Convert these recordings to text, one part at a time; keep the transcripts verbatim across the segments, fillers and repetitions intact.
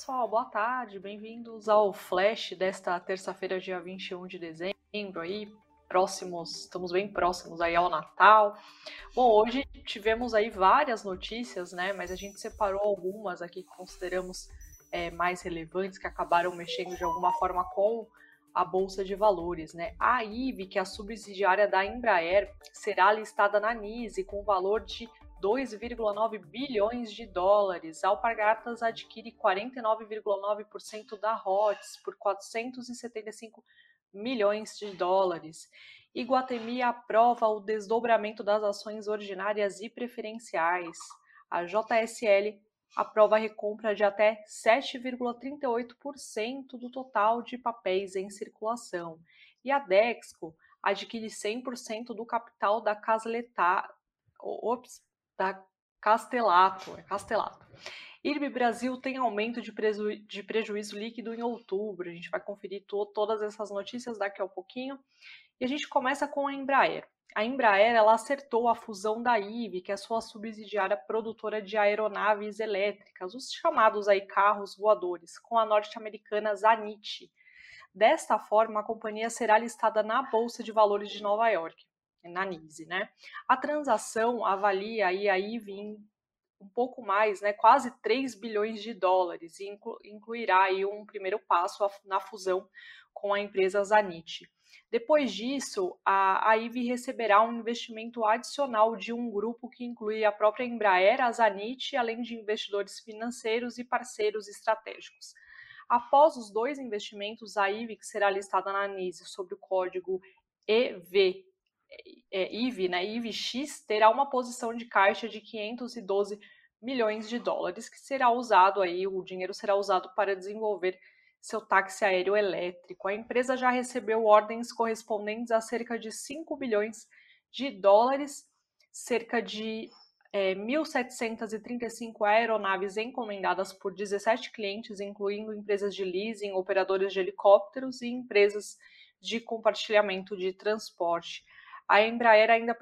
pessoal, boa tarde, bem-vindos ao Flash desta terça-feira, dia vinte e um de dezembro, aí, próximos, estamos bem próximos aí ao Natal. Bom, hoje tivemos aí várias notícias, né, mas a gente separou algumas aqui que consideramos é, mais relevantes, que acabaram mexendo de alguma forma com a Bolsa de Valores, né? A I V E, que é a subsidiária da Embraer, será listada na N Y S E com valor de dois vírgula nove bilhões de dólares. A Alpargatas adquire quarenta e nove vírgula nove por cento da Hots por quatrocentos e setenta e cinco milhões de dólares. Iguatemi aprova o desdobramento das ações ordinárias e preferenciais. A J S L aprova a recompra de até sete vírgula trinta e oito por cento do total de papéis em circulação. E a Dexco adquire cem por cento do capital da Castelatto. Ops, da Castelatto, é Castelatto. I R B Brasil tem aumento de, preju... de prejuízo líquido em outubro. A gente vai conferir to... todas essas notícias daqui a pouquinho. E a gente começa com a Embraer. A Embraer ela acertou a fusão da I V E, que é a sua subsidiária produtora de aeronaves elétricas, os chamados aí carros voadores, com a norte-americana Zanite. Desta forma, a companhia será listada na Bolsa de Valores de Nova York, na N Y S E, né? A transação avalia aí a I V E em um pouco mais, né, quase três bilhões de dólares, e inclu incluirá aí um primeiro passo na fusão com a empresa Zanite. Depois disso, a, a I V E receberá um investimento adicional de um grupo que inclui a própria Embraer, a Zanite, além de investidores financeiros e parceiros estratégicos. Após os dois investimentos, a I V E, que será listada na N Y S E sob o código E V, É, I V E, né, I V X, terá uma posição de caixa de quinhentos e doze milhões de dólares, que será usado aí, o dinheiro será usado para desenvolver seu táxi aéreo elétrico. A empresa já recebeu ordens correspondentes a cerca de cinco bilhões de dólares, cerca de é, mil setecentos e trinta e cinco aeronaves encomendadas por dezessete clientes, incluindo empresas de leasing, operadoras de helicópteros e empresas de compartilhamento de transporte. A Embraer ainda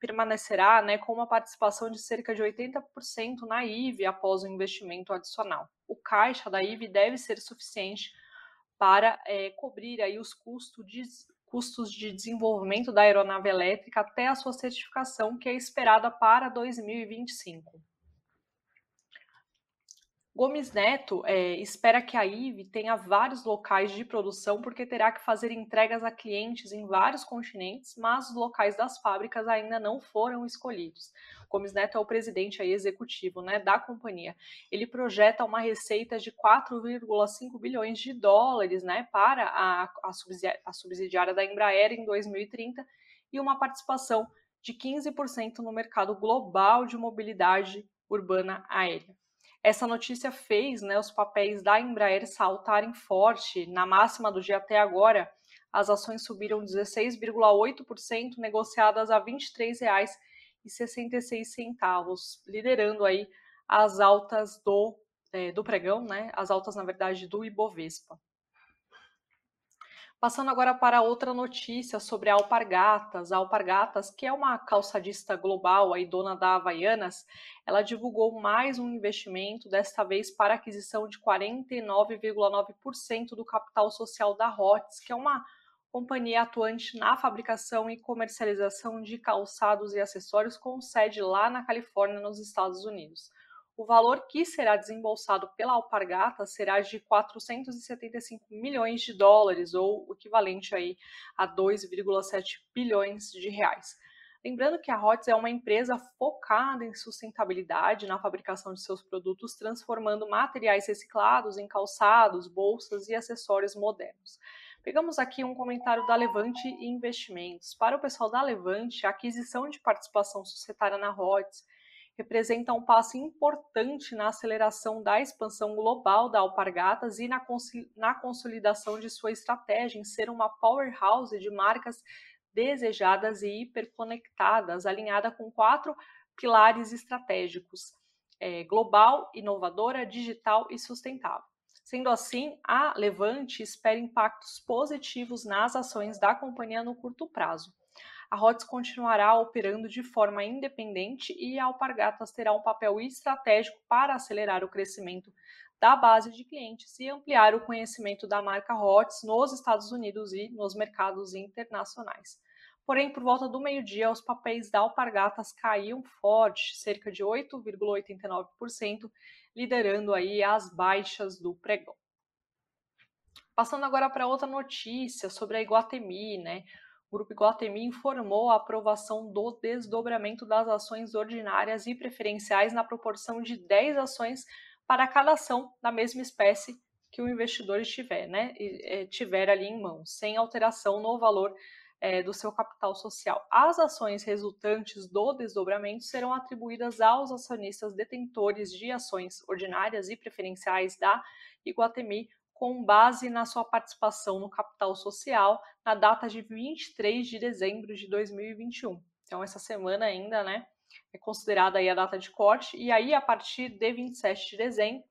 permanecerá, né, com uma participação de cerca de oitenta por cento na I V E após o investimento adicional. O caixa da I V E deve ser suficiente para é, cobrir aí os custos de, custos de desenvolvimento da aeronave elétrica até a sua certificação, que é esperada para dois mil e vinte e cinco. Gomes Neto é, espera que a I V E tenha vários locais de produção, porque terá que fazer entregas a clientes em vários continentes, mas os locais das fábricas ainda não foram escolhidos. Gomes Neto é o presidente aí, executivo, né, da companhia. Ele projeta uma receita de quatro vírgula cinco bilhões de dólares, né, para a, a subsidiária da Embraer em dois mil e trinta e uma participação de quinze por cento no mercado global de mobilidade urbana aérea. Essa notícia fez, né, os papéis da Embraer saltarem forte. Na máxima do dia até agora, as ações subiram dezesseis vírgula oito por cento, negociadas a vinte e três reais e sessenta e seis centavos, liderando aí as altas do, é, do pregão, né, as altas, na verdade, do Ibovespa. Passando agora para outra notícia sobre a Alpargatas. A Alpargatas, que é uma calçadista global aí, dona da Havaianas, ela divulgou mais um investimento, desta vez para aquisição de quarenta e nove vírgula nove por cento do capital social da Hots, que é uma companhia atuante na fabricação e comercialização de calçados e acessórios, com sede lá na Califórnia, nos Estados Unidos. O valor que será desembolsado pela Alpargatas será de quatrocentos e setenta e cinco milhões de dólares, ou o equivalente aí a dois vírgula sete bilhões de reais. Lembrando que a Hots é uma empresa focada em sustentabilidade na fabricação de seus produtos, transformando materiais reciclados em calçados, bolsas e acessórios modernos. Pegamos aqui um comentário da Levante Investimentos. Para o pessoal da Levante, a aquisição de participação societária na Hots representa um passo importante na aceleração da expansão global da Alpargatas e na, na consolidação de sua estratégia em ser uma powerhouse de marcas desejadas e hiperconectadas, alinhada com quatro pilares estratégicos: é, global, inovadora, digital e sustentável. Sendo assim, a Levante espera impactos positivos nas ações da companhia no curto prazo. A Hots continuará operando de forma independente e a Alpargatas terá um papel estratégico para acelerar o crescimento da base de clientes e ampliar o conhecimento da marca Hots nos Estados Unidos e nos mercados internacionais. Porém, por volta do meio-dia, os papéis da Alpargatas caíam forte, cerca de oito vírgula oitenta e nove por cento, liderando aí as baixas do pregão. Passando agora para outra notícia sobre a Iguatemi, né? O Grupo Iguatemi informou a aprovação do desdobramento das ações ordinárias e preferenciais na proporção de dez ações para cada ação da mesma espécie que o investidor estiver, né? tiver ali em mãos, sem alteração no valor é, do seu capital social. As ações resultantes do desdobramento serão atribuídas aos acionistas detentores de ações ordinárias e preferenciais da Iguatemi, com base na sua participação no capital social na data de vinte e três de dezembro de dois mil e vinte e um. Então, essa semana ainda, né, é considerada aí a data de corte, e aí, a partir de vinte e sete de dezembro,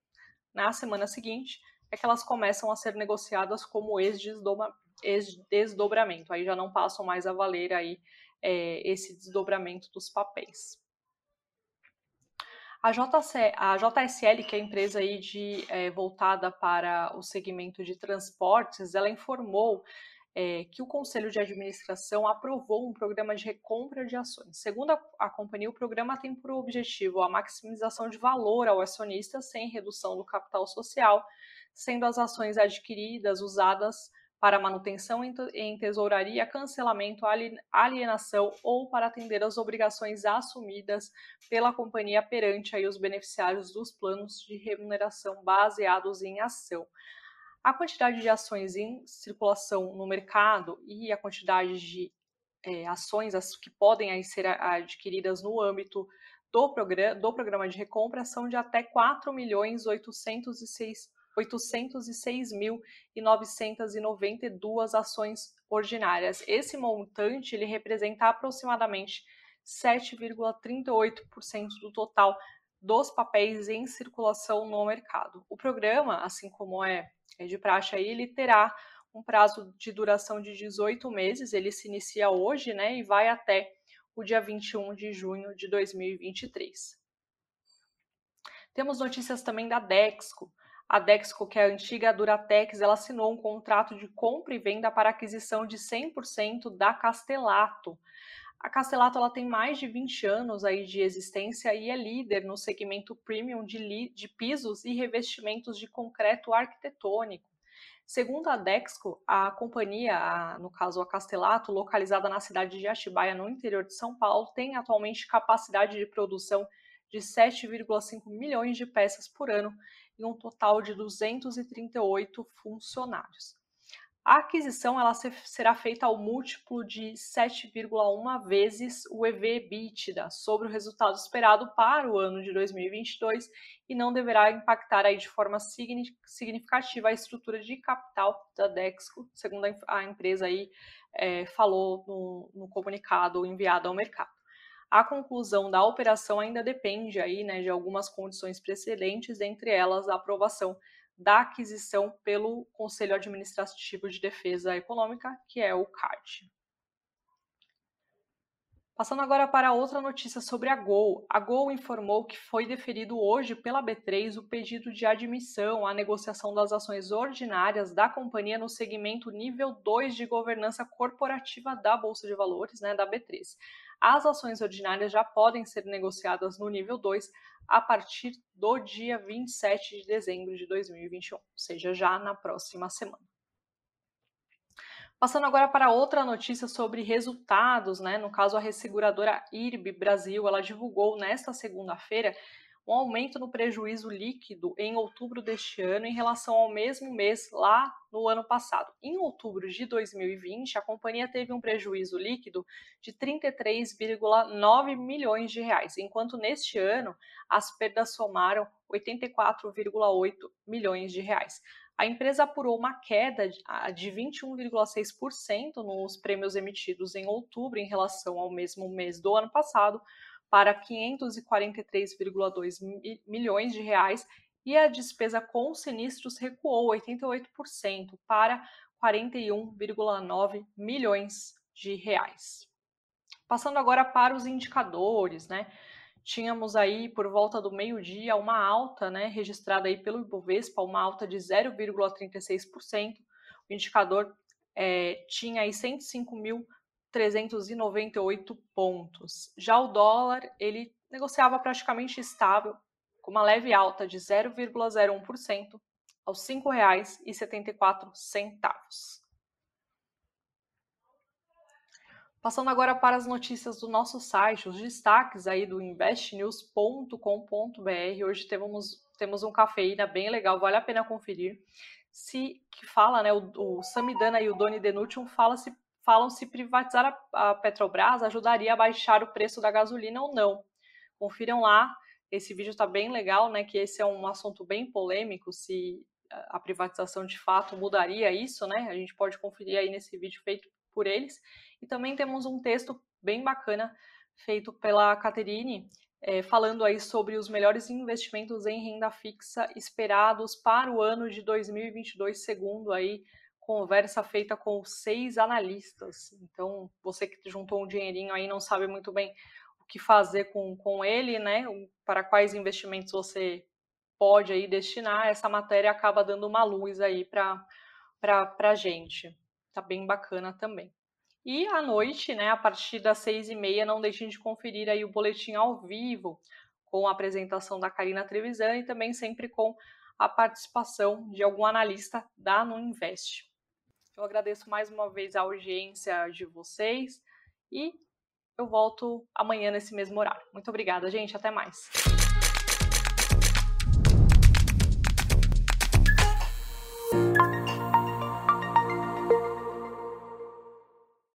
na semana seguinte, é que elas começam a ser negociadas como ex-desdobramento. Aí já não passam mais a valer aí, é, esse desdobramento dos papéis. A J S L, que é a empresa aí de, é, voltada para o segmento de transportes, ela informou é, que o Conselho de Administração aprovou um programa de recompra de ações. Segundo a, a companhia, o programa tem por objetivo a maximização de valor ao acionista sem redução do capital social, sendo as ações adquiridas usadas para manutenção em tesouraria, cancelamento, alienação ou para atender às obrigações assumidas pela companhia perante aí os beneficiários dos planos de remuneração baseados em ação. A quantidade de ações em circulação no mercado e a quantidade de é, ações que podem aí ser adquiridas no âmbito do programa, do programa de recompra são de até quatro milhões oitocentos e seis mil oitocentos e seis mil novecentos e noventa e dois ações ordinárias. Esse montante ele representa aproximadamente sete vírgula trinta e oito por cento do total dos papéis em circulação no mercado. O programa, assim como é de praxe, aí, ele terá um prazo de duração de dezoito meses, ele se inicia hoje, né, e vai até o dia vinte e um de junho de dois mil e vinte e três. Temos notícias também da Dexco. A Dexco, que é a antiga Duratex, ela assinou um contrato de compra e venda para aquisição de cem por cento da Castelatto. A Castelatto ela tem mais de vinte anos aí de existência e é líder no segmento premium de, de pisos e revestimentos de concreto arquitetônico. Segundo a Dexco, a companhia, a, no caso a Castelatto, localizada na cidade de Atibaia, no interior de São Paulo, tem atualmente capacidade de produção de sete vírgula cinco milhões de peças por ano e um total de duzentos e trinta e oito funcionários. A aquisição ela será feita ao múltiplo de sete vírgula um vezes o E V/EBITDA sobre o resultado esperado para o ano de dois mil e vinte e dois e não deverá impactar aí de forma significativa a estrutura de capital da Dexco, segundo a empresa aí, é, falou no, no comunicado enviado ao mercado. A conclusão da operação ainda depende aí, né, de algumas condições precedentes, entre elas a aprovação da aquisição pelo Conselho Administrativo de Defesa Econômica, que é o Cade. Passando agora para outra notícia sobre a Gol. A Gol informou que foi deferido hoje pela B três o pedido de admissão à negociação das ações ordinárias da companhia no segmento nível dois de governança corporativa da Bolsa de Valores, né, da B três. As ações ordinárias já podem ser negociadas no nível dois a partir do dia vinte e sete de dezembro de dois mil e vinte e um, ou seja, já na próxima semana. Passando agora para outra notícia sobre resultados, né? No caso, a resseguradora I R B Brasil, ela divulgou nesta segunda-feira um aumento no prejuízo líquido em outubro deste ano em relação ao mesmo mês lá no ano passado. Em outubro de dois mil e vinte, a companhia teve um prejuízo líquido de trinta e três vírgula nove milhões de reais, enquanto neste ano as perdas somaram oitenta e quatro vírgula oito milhões de reais. A empresa apurou uma queda de vinte e um vírgula seis por cento nos prêmios emitidos em outubro em relação ao mesmo mês do ano passado, para quinhentos e quarenta e três vírgula dois milhões de reais, e a despesa com sinistros recuou oitenta e oito por cento para quarenta e um vírgula nove milhões de reais. Passando agora para os indicadores, né? Tínhamos aí por volta do meio-dia uma alta, né, registrada aí pelo Ibovespa, uma alta de zero vírgula trinta e seis por cento. O indicador é, tinha aí cento e cinco mil trezentos e noventa e oito pontos. Já o dólar, ele negociava praticamente estável, com uma leve alta de zero vírgula zero um por cento aos cinco reais e setenta e quatro centavos. Passando agora para as notícias do nosso site, os destaques aí do invest news ponto com ponto b r. Hoje temos, temos um cafeína bem legal, vale a pena conferir. Se que fala, né, o, o Samidana e o Doni Denutium fala se, falam se privatizar a, a Petrobras ajudaria a baixar o preço da gasolina ou não. Confiram lá, esse vídeo está bem legal, né, que esse é um assunto bem polêmico, se a privatização de fato mudaria isso, né? A gente pode conferir aí nesse vídeo feito por eles. E também temos um texto bem bacana feito pela Caterine, é, falando aí sobre os melhores investimentos em renda fixa esperados para o ano de dois mil e vinte e dois, segundo aí conversa feita com seis analistas. Então, você que juntou um dinheirinho aí não sabe muito bem o que fazer com, com ele, né? Para quais investimentos você pode aí destinar, essa matéria acaba dando uma luz aí para para a gente. Tá bem bacana também. E à noite, né, a partir das seis e meia, não deixem de conferir aí o boletim ao vivo, com a apresentação da Karina Trevisan e também sempre com a participação de algum analista da Nu Invest. Eu agradeço mais uma vez a audiência de vocês e eu volto amanhã nesse mesmo horário. Muito obrigada, gente. Até mais.